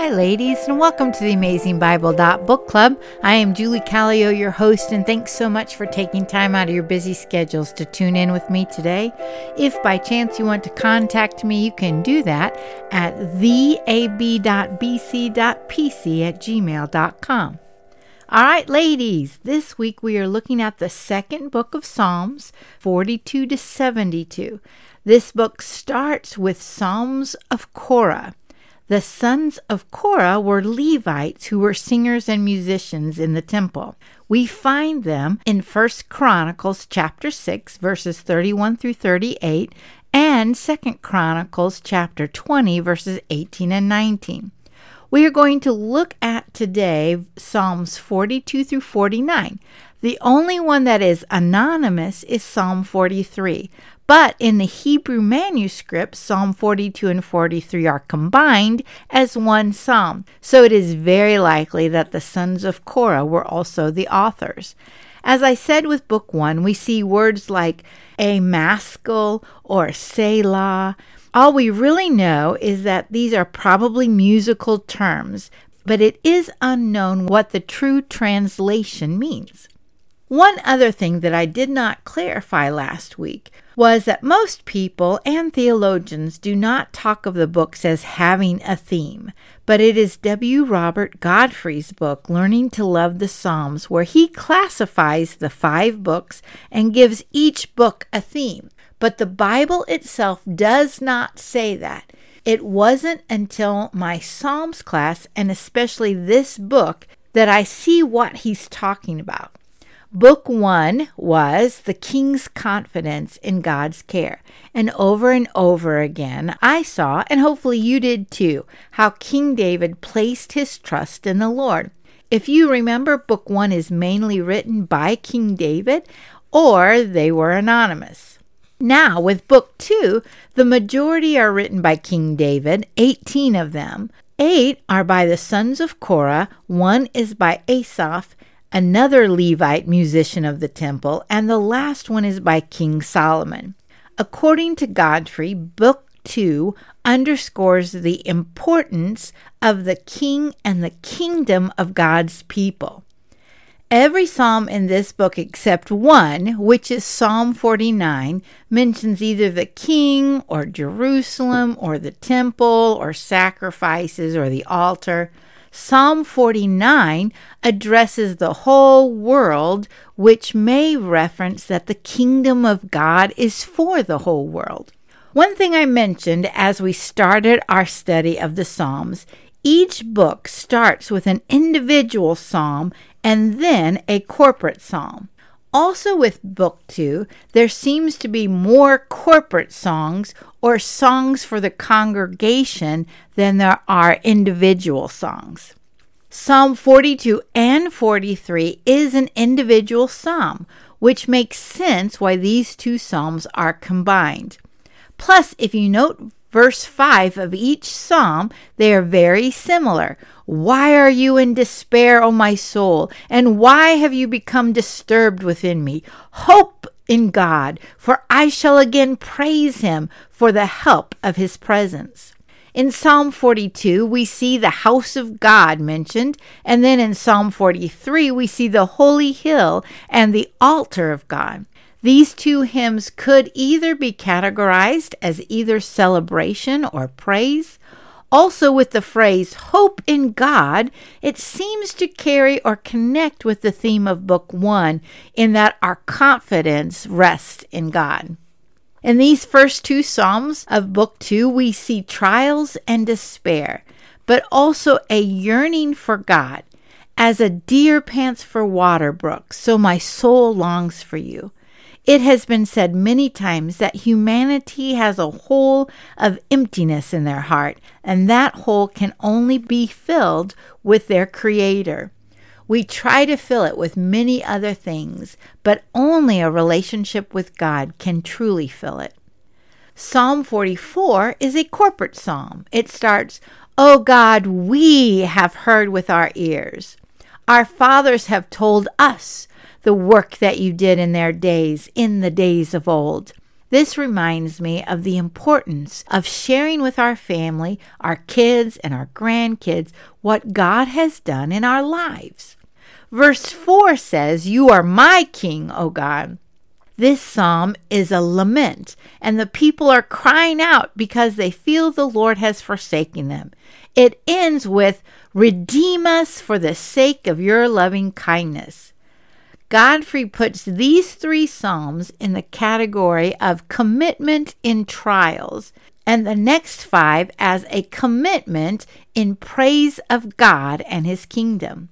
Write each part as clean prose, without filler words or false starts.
Hi ladies, and welcome to the AmazingBible.book club. I am Julie Callio, your host, and thanks so much for taking time out of your busy schedules to tune in with me today. If by chance you want to contact me, you can do that at theab.bc.pc@gmail.com. All right, ladies, this week we are looking at the second book of Psalms, 42 to 72. This book starts with Psalms of Korah. The sons of Korah were Levites who were singers and musicians in the temple. We find them in 1 Chronicles chapter 6, verses 31 through 38, and 2 Chronicles chapter 20, verses 18 and 19. We are going to look at today Psalms 42 through 49. The only one that is anonymous is Psalm 43, but in the Hebrew manuscript, Psalm 42 and 43 are combined as one psalm, so it is very likely that the sons of Korah were also the authors. As I said with Book 1, we see words like a maskil or selah. All we really know is that these are probably musical terms, but it is unknown what the true translation means. One other thing that I did not clarify last week was that most people and theologians do not talk of the books as having a theme, but it is W. Robert Godfrey's book, Learning to Love the Psalms, where he classifies the 5 books and gives each book a theme. But the Bible itself does not say that. It wasn't until my Psalms class, and especially this book, that I see what he's talking about. Book 1 was the king's confidence in God's care. And over again, I saw, and hopefully you did too, how King David placed his trust in the Lord. If you remember, Book 1 is mainly written by King David, or they were anonymous. Now, with Book 2, the majority are written by King David, 18 of them. 8 are by the sons of Korah, 1 is by Asaph, another Levite musician of the temple, and the last one is by King Solomon. According to Godfrey, Book 2 underscores the importance of the king and the kingdom of God's people. Every psalm in this book except one, which is Psalm 49, mentions either the king or Jerusalem or the temple or sacrifices or the altar. Psalm 49 addresses the whole world, which may reference that the kingdom of God is for the whole world. One thing I mentioned as we started our study of the Psalms, each book starts with an individual psalm and then a corporate psalm. Also with Book 2, there seems to be more corporate songs or songs for the congregation than there are individual songs. Psalm 42 and 43 is an individual psalm, which makes sense why these two psalms are combined. Plus, if you note verse 5 of each psalm, they are very similar. Why are you in despair, O my soul? And why have you become disturbed within me? Hope in God, for I shall again praise him for the help of his presence. In Psalm 42, we see the house of God mentioned, and then in Psalm 43, we see the holy hill and the altar of God. These two hymns could either be categorized as either celebration or praise. Also, with the phrase, hope in God, it seems to carry or connect with the theme of Book 1 in that our confidence rests in God. In these first two Psalms of Book 2, we see trials and despair, but also a yearning for God. As a deer pants for water brooks, so my soul longs for you. It has been said many times that humanity has a hole of emptiness in their heart, and that hole can only be filled with their Creator. We try to fill it with many other things, but only a relationship with God can truly fill it. Psalm 44 is a corporate psalm. It starts, O God, we have heard with our ears. Our fathers have told us the work that you did in their days, in the days of old. This reminds me of the importance of sharing with our family, our kids, and our grandkids what God has done in our lives. Verse 4 says, "You are my king, O God." This psalm is a lament, and the people are crying out because they feel the Lord has forsaken them. It ends with, "Redeem us for the sake of your loving kindness." Godfrey puts these three psalms in the category of commitment in trials, and the next five as a commitment in praise of God and his kingdom.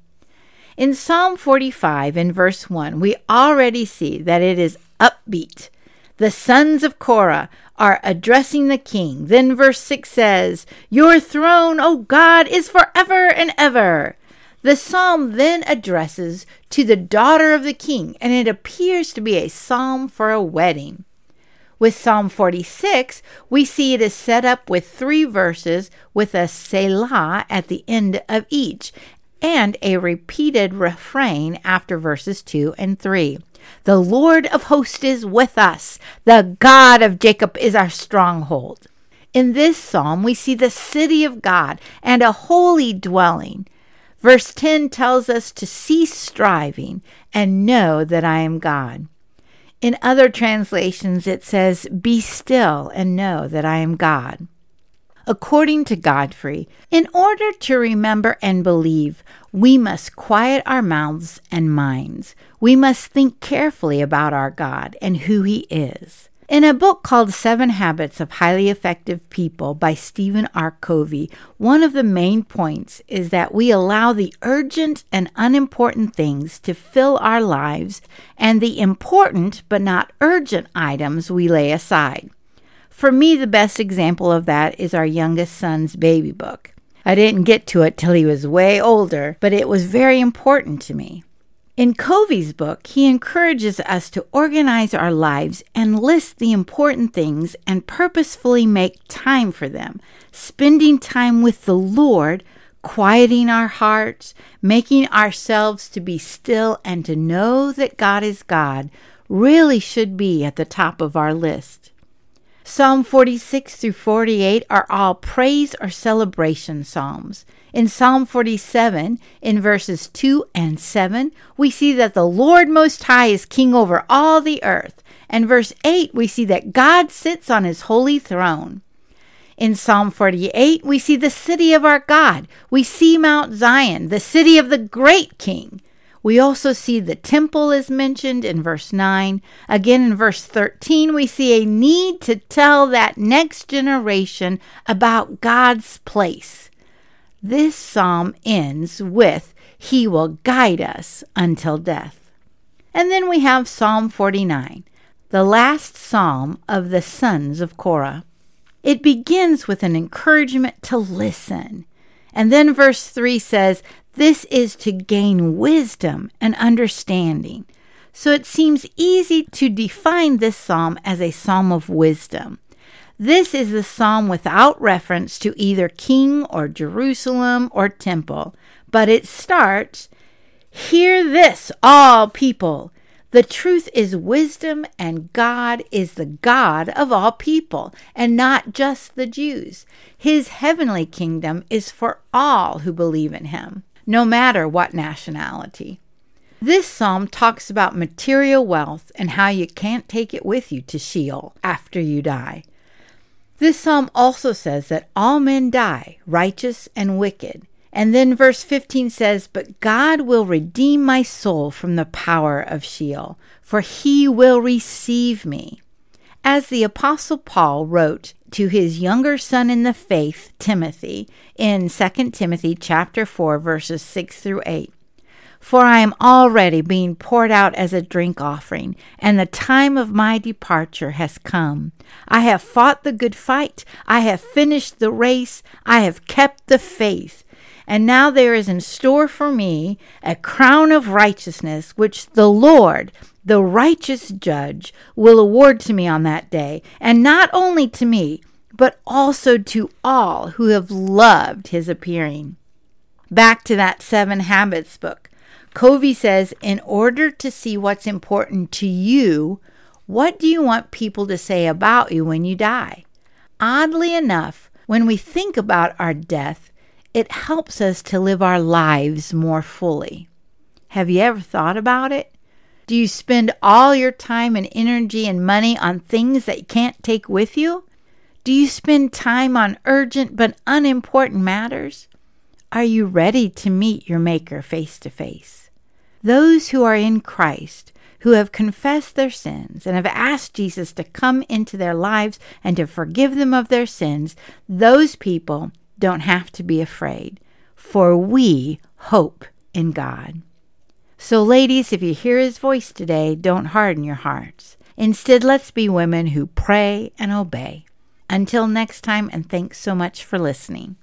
In Psalm 45, in verse 1, we already see that it is upbeat. The sons of Korah are addressing the king. Then verse 6 says, "Your throne, O God, is forever and ever." The psalm then addresses to the daughter of the king, and it appears to be a psalm for a wedding. With Psalm 46, we see it is set up with three verses with a Selah at the end of each, and a repeated refrain after verses 2 and 3. "The Lord of hosts is with us. The God of Jacob is our stronghold." In this psalm, we see the city of God and a holy dwelling. Verse 10 tells us to cease striving and know that I am God. In other translations, it says, "Be still and know that I am God." According to Godfrey, in order to remember and believe, we must quiet our mouths and minds. We must think carefully about our God and who he is. In a book called 7 Habits of Highly Effective People by Stephen R. Covey, one of the main points is that we allow the urgent and unimportant things to fill our lives, and the important but not urgent items we lay aside. For me, the best example of that is our youngest son's baby book. I didn't get to it till he was way older, but it was very important to me. In Covey's book, he encourages us to organize our lives and list the important things and purposefully make time for them, spending time with the Lord, quieting our hearts, making ourselves to be still and to know that God is God really should be at the top of our list. Psalm 46 through 48 are all praise or celebration psalms. In Psalm 47, in verses 2 and 7, we see that the Lord Most High is king over all the earth. And verse 8, we see that God sits on his holy throne. In Psalm 48, we see the city of our God. We see Mount Zion, the city of the great king. We also see the temple is mentioned in verse 9. Again in verse 13, we see a need to tell that next generation about God's place. This psalm ends with, "He will guide us until death." And then we have Psalm 49, the last psalm of the sons of Korah. It begins with an encouragement to listen. And then verse 3 says, "This is to gain wisdom and understanding." So it seems easy to define this psalm as a psalm of wisdom. This is the psalm without reference to either king or Jerusalem or temple. But it starts, "Hear this, all people. The truth is wisdom, and God is the God of all people, and not just the Jews. His heavenly kingdom is for all who believe in him, no matter what nationality." This psalm talks about material wealth and how you can't take it with you to Sheol after you die. This psalm also says that all men die, righteous and wicked. And then verse 15 says, "But God will redeem my soul from the power of Sheol, for he will receive me." As the Apostle Paul wrote to his younger son in the faith, Timothy, in 2 Timothy chapter 4, verses 6 through 8, "For I am already being poured out as a drink offering, and the time of my departure has come. I have fought the good fight, I have finished the race, I have kept the faith. And now there is in store for me a crown of righteousness, which the Lord, the righteous judge, will award to me on that day, and not only to me, but also to all who have loved his appearing." Back to that 7 Habits book. Covey says, in order to see what's important to you, What do you want people to say about you when you die? Oddly enough, when we think about our death, it helps us to live our lives more fully. Have you ever thought about it? Do you spend all your time and energy and money on things that you can't take with you? Do you spend time on urgent but unimportant matters? Are you ready to meet your Maker face to face? Those who are in Christ, who have confessed their sins and have asked Jesus to come into their lives and to forgive them of their sins, those people don't have to be afraid, for we hope in God. So ladies, if you hear his voice today, don't harden your hearts. Instead, let's be women who pray and obey. Until next time, and thanks so much for listening.